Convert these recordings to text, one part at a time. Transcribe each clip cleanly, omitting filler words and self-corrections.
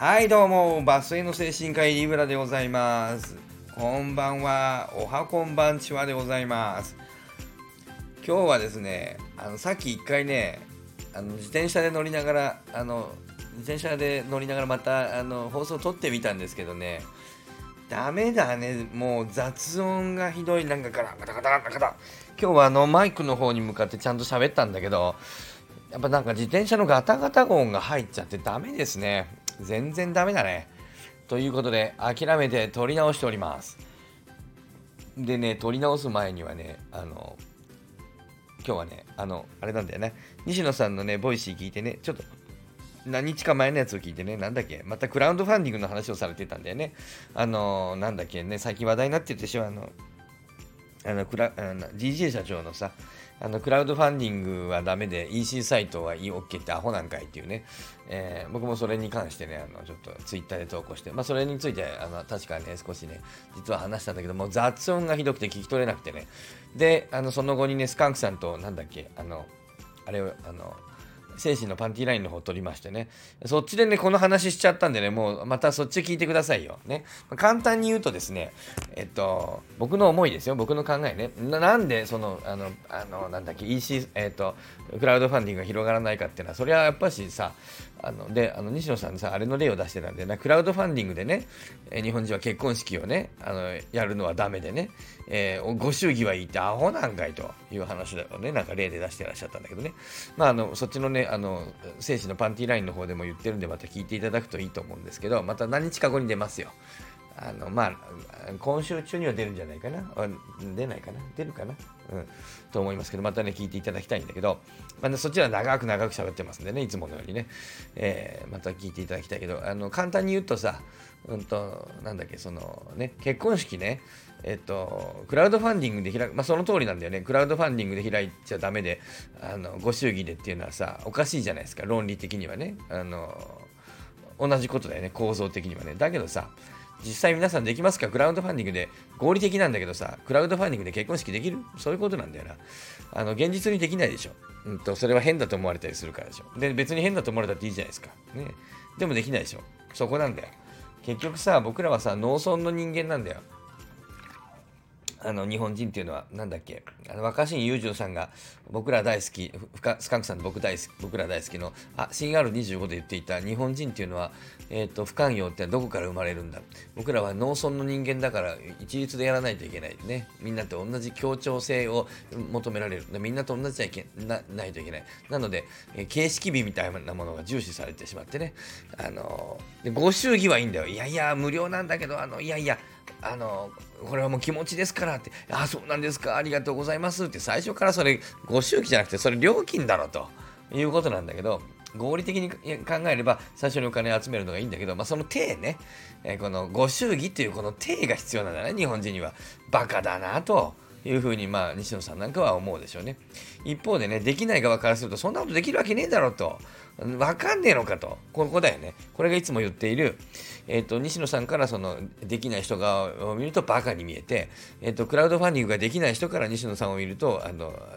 はいどうも、バスへの精神科医リブラでございます。こんばんは、おはこんばんちはでございます。今日はですね、さっき一回ね、自転車で乗りながらまた放送撮ってみたんですけどね、ダメだね、もう雑音がひどい。なんかガタガタ。今日はマイクの方に向かってちゃんと喋ったんだけど、やっぱなんか自転車のガタガタ音が入っちゃってダメですね。全然ダメだね。ということで諦めて撮り直しております。でね、撮り直す前にはね、今日はね、あれなんだよね、西野さんのねボイシー聞いてね、ちょっと何日か前のやつを聞いてね、なんだっけ、またクラウドファンディングの話をされてたんだよね。なんだっけね、最近話題になっててしまうDJ 社長のさ、クラウドファンディングはダメで EC サイトは OK ってアホなんかいっていうね、僕もそれに関してね、ちょっとツイッターで投稿して、それについて確かね少しね実は話したんだけども、雑音がひどくて聞き取れなくてね。でその後にね、スカンクさんとなんだっけ、あれを精神のパンティーラインの方取りましてね、そっちでねこの話しちゃったんでね、もうまたそっち聞いてくださいよね。簡単に言うとですね、僕の思いですよ、僕の考えね。なんでそのなんだっけ EC クラウドファンディングが広がらないかっていうのは、それはやっぱしさ、で西野さんさ、あれの例を出してたんでね、クラウドファンディングでね、日本人は結婚式をねやるのはダメでね、ご祝儀はいいってアホなんかいという話だよね。なんか例で出してらっしゃったんだけどね、そっちのね精神のパンティーラインの方でも言ってるんで、また聞いていただくといいと思うんですけど、また何日か後に出ますよ。今週中には出るんじゃないかな、出ないかな、出るかな、と思いますけど、またね聞いていただきたいんだけど、そっちは長く喋ってますんでね、いつものようにね、また聞いていただきたいけど、簡単に言うとさ、なんだっけ、そのね結婚式ね、クラウドファンディングで開く、その通りなんだよね。クラウドファンディングで開いちゃダメで、ご祝儀でっていうのはさ、おかしいじゃないですか、論理的にはね。同じことだよね、構造的にはね。だけどさ、実際皆さんできますか？クラウドファンディングで、合理的なんだけどさ、クラウドファンディングで結婚式できる？そういうことなんだよな。現実にできないでしょ。それは変だと思われたりするからでしょ。で、別に変だと思われたっていいじゃないですか。ね。でもできないでしょ。そこなんだよ。結局さ、僕らはさ、農村の人間なんだよ。日本人っていうのは、なんだっけ、若新雄純さんが僕ら大好き、スカンクさんと僕ら大好きのCR25 で言っていた、日本人っていうのは、不寛容ってどこから生まれるんだ、僕らは農村の人間だから一律でやらないといけないね、みんなと同じ協調性を求められる、みんなと同じじゃないといけない、なので形式美みたいなものが重視されてしまってね、でご祝儀はいいんだよ、いやいや無料なんだけど、これはもう気持ちですからって、あ、そうなんですか、ありがとうございますって、最初からそれご祝儀じゃなくてそれ料金だろということなんだけど、合理的に考えれば最初にお金集めるのがいいんだけど、その体ね、このご祝儀っていうこの体が必要なんだね、日本人には。バカだなというふうに、西野さんなんかは思うでしょうね。一方でね、できない側からすると、そんなことできるわけねえだろと、わかんねえのかと、ここだよね。これがいつも言っている、西野さんからそのできない人を見るとバカに見えて、クラウドファンディングができない人から西野さんを見ると、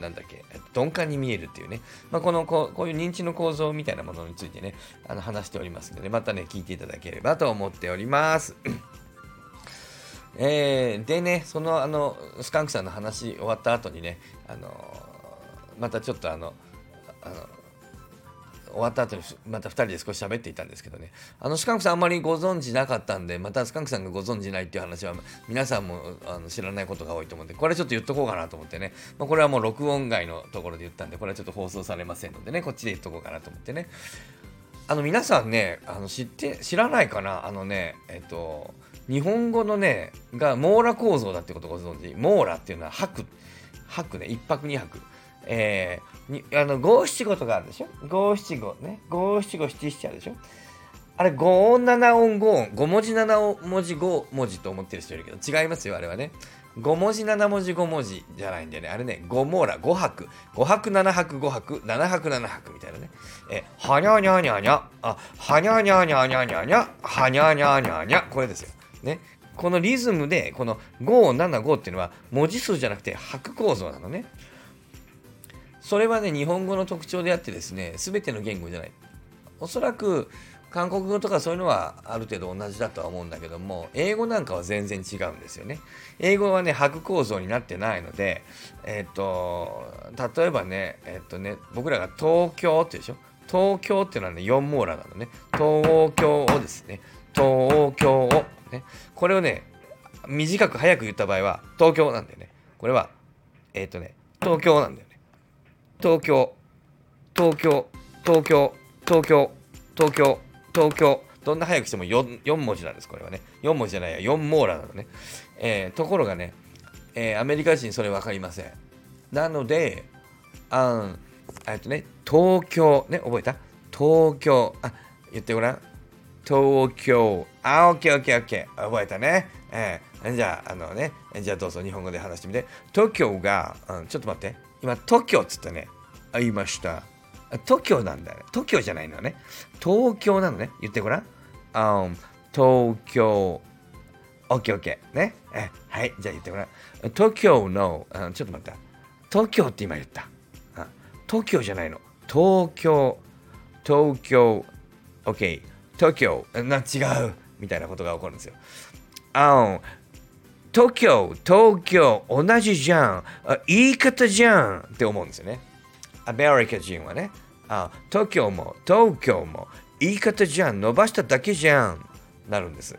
なんだっけ、鈍感に見えるっていうね、こういう認知の構造みたいなものについてね、話しておりますので、ね、またね聞いていただければと思っております。でね、そのスカンクさんの話終わった後にね、またちょっと終わった後にまた2人で少し喋っていたんですけどね、スカンクさんあんまりご存知なかったんで、またスカンクさんがご存知ないっていう話は皆さんも知らないことが多いと思うんで、これちょっと言っとこうかなと思ってね、これはもう録音外のところで言ったんで、これはちょっと放送されませんのでね、こっちで言っとこうかなと思ってね、皆さんね、知らないかな、日本語のねが網羅構造だってことをご存知。網羅っていうのは拍ね、一拍二拍、五七五とかあるでしょ、五七五ね、五七五七七あるでしょ、あれ五音七音五音、五文字七文字五文字と思ってる人いるけど、違いますよ、あれはね5文字7文字5文字じゃないんだよね。あれね、5網羅、5拍、5拍7拍5拍、7拍7拍みたいなね。はにゃにゃにゃにゃ、あ、はにゃにゃにゃにゃにゃにゃ、はにゃにゃにゃにゃ、これですよ。ね。このリズムで、この5、7、5っていうのは文字数じゃなくて拍構造なのね。それはね、日本語の特徴であってですね、すべての言語じゃない。おそらく韓国語とかそういうのはある程度同じだとは思うんだけども、英語なんかは全然違うんですよね。英語はね、白構造になってないので、例えばね、僕らが東京ってでしょ。東京っていうのはね、4網羅なのね。東京をですね。東京を、ね。これをね、短く早く言った場合は、東京なんだよね。これは、東京なんだよね。東京、東京、東京、東京、東京、東京、どんな早くしても 4文字なんです。これはね、4文字じゃないや、4網羅なのね。ところがね、アメリカ人それ分かりません。なので、東京ね、覚えた？東京、あ、言ってごらん。東京、あ、オッケーオッケーオッケー、覚えたね。じゃあどうぞ日本語で話してみて。東京が、ちょっと待って、今東京っつったね。あ、言いました。東京なんだよね。東京じゃないのね。東京なのね。言ってごらん。東京。OK。ね。はい。じゃあ言ってごらん。東京の、ちょっと待った。東京って今言った。東京じゃないの。東京。東京。OK。東京。違う。みたいなことが起こるんですよ。東京。東京。同じじゃん。言い方じゃん。って思うんですよね。アメリカ人はね、東京も東京も言い方じゃん、伸ばしただけじゃん、なるんです。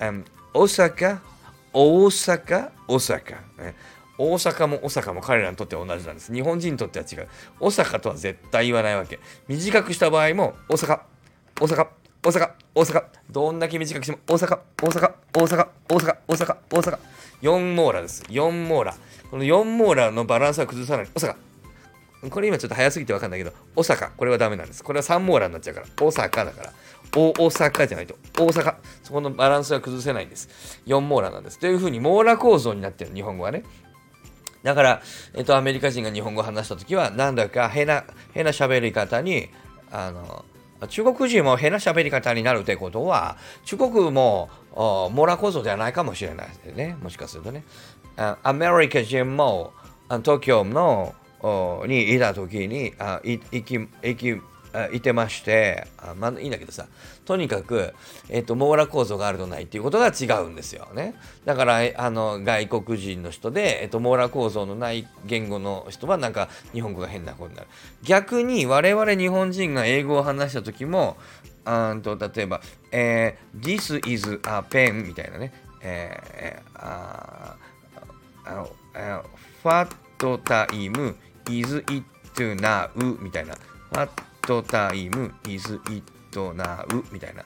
大阪、大阪、大阪、ね。大阪も大阪も彼らにとっては同じなんです。日本人にとっては違う。大阪とは絶対言わないわけ。短くした場合も大阪、大阪、大阪、大阪。どんだけ短くしても大阪、大阪、大阪、大阪、大阪、大阪。4網羅です。4網羅。この4網羅のバランスは崩さない。大阪。これ今ちょっと早すぎて分かんないけど、大阪、これはダメなんです。これは3網羅になっちゃうから、大阪だから、大阪じゃないと、大阪、そこのバランスは崩せないんです。4網羅なんです。というふうに網羅構造になってる、日本語はね。だから、アメリカ人が日本語を話したときは、なんだか変な喋り方に、中国人も変な喋り方になるということは、中国も網羅構造ではないかもしれないですね。もしかするとね。アメリカ人も、東京の、にいたときにいてまして、まあいいんだけどさ、とにかく、網羅構造があるとないっていうことが違うんですよね。だから外国人の人で、網羅構造のない言語の人はなんか日本語が変なことになる。逆に我々日本人が英語を話した時も、例えば、This is a pen みたいなね、What time is it now? みたいな。What time is it now? みたいな。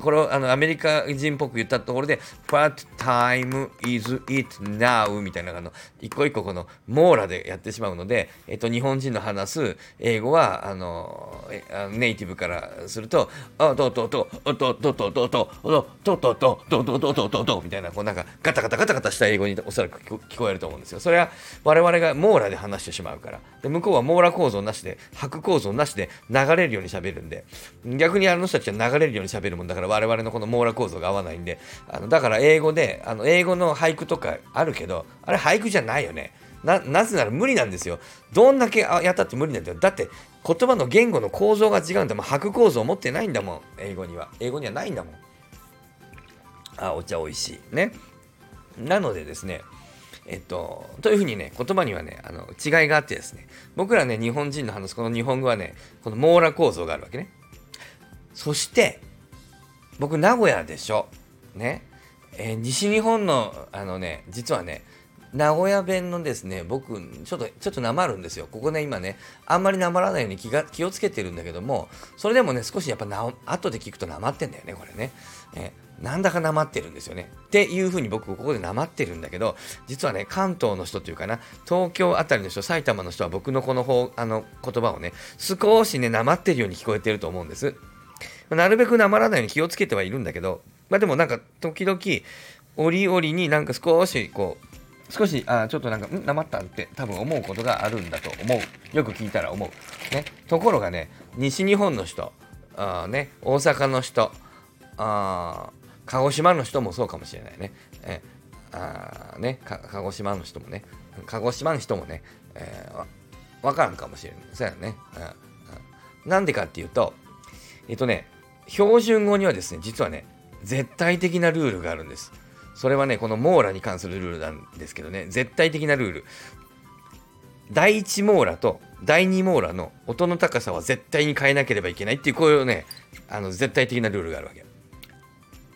これをアメリカ人っぽく言ったところで、What time is it now? みたいな一個一個この網羅でやってしまうので、日本人の話す英語はネイティブからすると、あととととととととととととととみたいな、こうなんかガタガタガタガタした英語におそらく聞こえると思うんですよ。それは我々が網羅で話してしまうから。で、向こうは網羅構造なしで、白構造なしで流れるように喋るんで、逆にあの人たちは流れるように喋るもんだから、我々のこの網羅構造が合わないんで、だから英語で英語の俳句とかあるけど、あれ俳句じゃないよね。なぜなら無理なんですよ。どんだけやったって無理なんだよ。だって言葉の言語の構造が違うんだもん。白構造を持ってないんだもん。英語にはないんだもん。お茶おいしいね。なのでですね、というふうにね、言葉にはね、違いがあってですね、僕らね、日本人の話すこの日本語はね、この網羅構造があるわけね。そして僕、名古屋でしょ。ね。西日本の、実はね、名古屋弁のですね、僕、ちょっとなまるんですよ。ここね、今ね、あんまりなまらないように気をつけてるんだけども、それでもね、少しやっぱ後で聞くとなまってんだよね、これね。なんだかなまってるんですよね。っていうふうに僕、ここでなまってるんだけど、実はね、関東の人というかな、東京あたりの人、埼玉の人は僕のこの言葉をね、少しね、なまってるように聞こえてると思うんです。なるべくなまらないように気をつけてはいるんだけど、まあでもなんか時々折々になんか少しちょっとなんかなまったって多分思うことがあるんだと思う。よく聞いたら思う。ね。ところがね、西日本の人、ね、大阪の人、鹿児島の人もそうかもしれないね。ね、鹿児島の人もね、わからんかもしれない。そうやね。なんでかっていうと。標準語にはですね、実はね、絶対的なルールがあるんです。それはね、この網羅に関するルールなんですけどね、絶対的なルール。第一網羅と第二網羅の音の高さは絶対に変えなければいけないっていう、こういうね、絶対的なルールがあるわけ。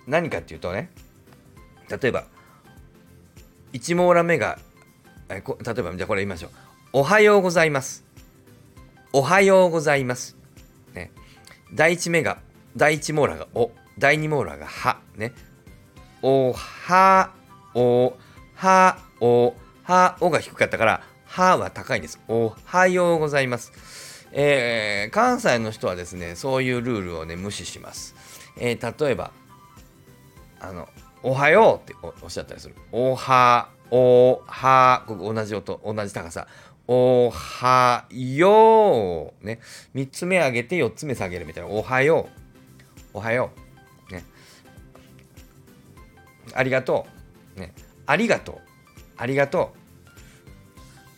何かっていうとね、例えば、一網羅目が、例えば、じゃあこれ言いましょう。おはようございます。おはようございます。ね、第一網羅がお、第二網羅がは、ね。おはおはおはおが低かったからはは高いです。おはようございます。関西の人はですね、そういうルールをね無視します。例えばおはようって おっしゃったりする。おはおはここ同じ音同じ高さ。おはようね、3つ目上げて4つ目下げるみたいな。おはようおはようね。ありがとう、ね、ありがとうありがと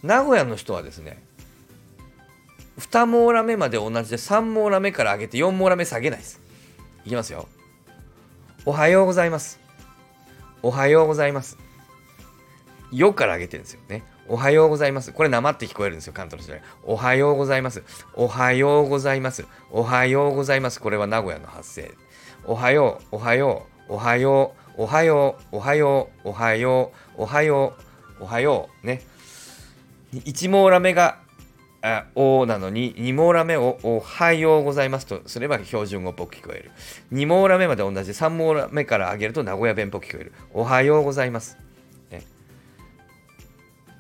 う。名古屋の人はですね、2網羅目まで同じで3網羅目から上げて4網羅目下げないです。いきますよ。おはようございますおはようございます。よから上げてるんですよね。おはようございます。これなまって聞こえるんですよ、関東の人。おはようございますおはようございますおはようございます。これは名古屋の発声。おはようおはようおはようおはようおはようおはようおはようおはようね。1網羅目がおなのに2網羅目をおはようございますとすれば標準語っぽく聞こえる。2網羅目まで同じで3網羅目から上げると名古屋弁っぽく聞こえる。おはようございます、ね、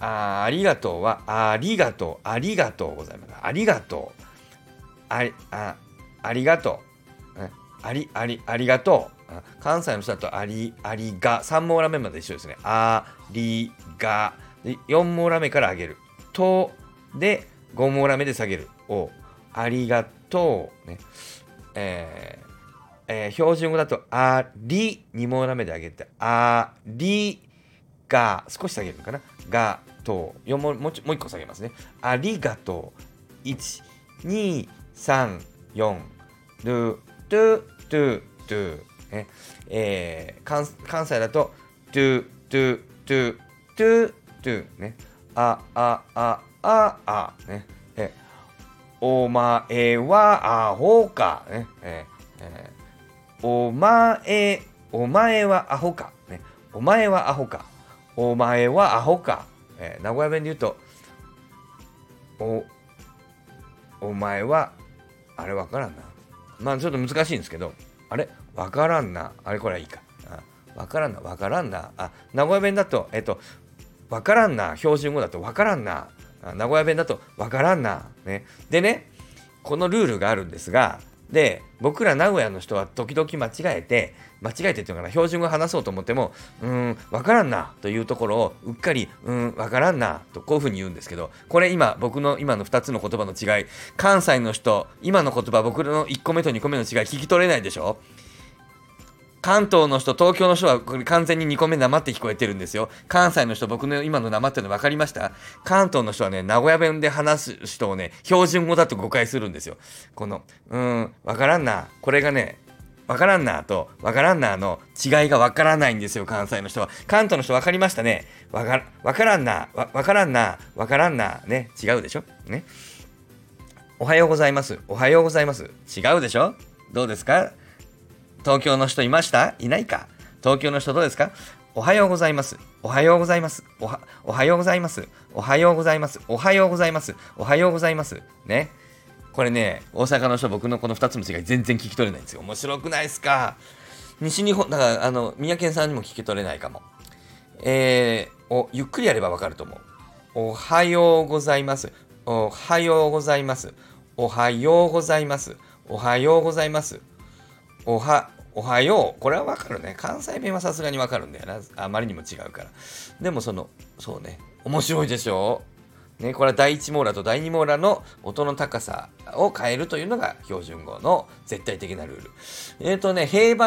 ありがとうはありがとうありがとうございますありがとうありがとうありがとう。関西の人だとありが3網羅目まで一緒ですね。ありが4網羅目から上げるとで5網羅目で下げるおありがとう、ね標準語だとあり2網羅目で上げてありが少し下げるのかながと4もう1個下げますね。ありがとう1234ルトゥトゥトゥね関西だとトゥトゥトゥトゥトゥねあああああねお前はアホかねお前はアホかねお前はアホかお前はアホか名古屋弁で言うとお前はあれわからんなまあちょっと難しいんですけどあれわからんなあれこれはいいかわからんなわからんなあ名古屋弁だとわからんな標準語だとわからんな名古屋弁だとわからんなねでねこのルールがあるんですがで僕ら名古屋の人は時々間違えてっていうのかな標準語話そうと思ってもわからんなというところをうっかりわからんなとこういうふうに言うんですけどこれ僕の今の2つの言葉の違い関西の人今の言葉僕の1個目と2個目の違い聞き取れないでしょ。関東の人東京の人は完全に2個目なまって聞こえてるんですよ。関西の人僕の今のなまってるの分かりました。関東の人はね名古屋弁で話す人をね標準語だと誤解するんですよ。このわからんなこれがねわからんなとわからんなの違いがわからないんですよ。関西の人は関東の人分かりましたね。わからんなわからんなわからんなね違うでしょね。おはようございますおはようございます違うでしょ。どうですか東京の人いました？いないか？東京の人どうですか？おはようございます。おはようございます。おはようございます。おはようございます。おはようございます。おはようございます。ね。これね、大阪の人、僕のこの2つの違い全然聞き取れないんですよ。面白くないですか？西日本、だから、宮県さんにも聞き取れないかも。ゆっくりやればわかると思う。おはようございます。おはようございます。おはようございます。おはようございます。おはようこれはわかるね。関西弁はさすがにわかるんだよな。あまりにも違うから。でも面白いでしょ。ね、これは第1モーラと第2モーラの音の高さを変えるというのが標準語の絶対的なルール。平板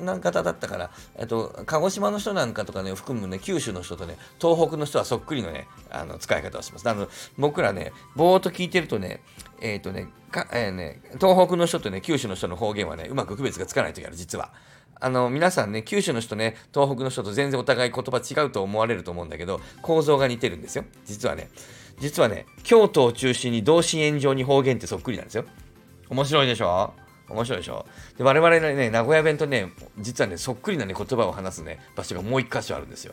なんかだったから、鹿児島の人なんかとかね、含むね、九州の人とね、東北の人はそっくりのね、使い方をします。僕らね、ぼーっと聞いてるとね、東北の人とね、九州の人の方言はね、うまく区別がつかないときある、実は。皆さんね、九州の人ね、東北の人と全然お互い言葉違うと思われると思うんだけど、構造が似てるんですよ。実はね、京都を中心に同心円状に方言ってそっくりなんですよ。面白いでしょ。で、我々のね、名古屋弁とね、実はね、そっくりなね、言葉を話すね、場所がもう一箇所あるんですよ。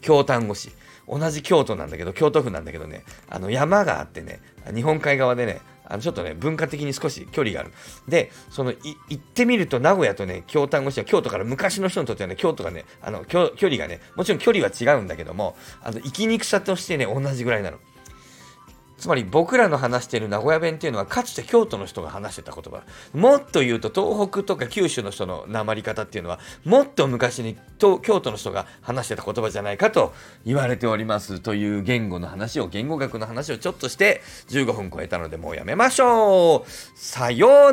京丹後市。同じ京都なんだけど、京都府なんだけどね、山があってね、日本海側でね、ちょっとね、文化的に少し距離がある。で、行ってみると、名古屋とね、京丹後市は京都から昔の人にとってはね、京都がね、距離がね、もちろん距離は違うんだけども、生きにくさとしてね、同じぐらいなの。つまり僕らの話している名古屋弁っていうのはかつて京都の人が話してた言葉。もっと言うと東北とか九州の人の訛り方っていうのはもっと昔に京都の人が話してた言葉じゃないかと言われておりますという言語学の話をちょっとして15分超えたのでもうやめましょう。おはよう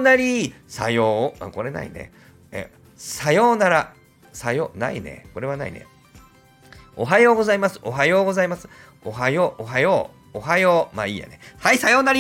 ございます。おはよう。まあいいやね。はい、さようなら。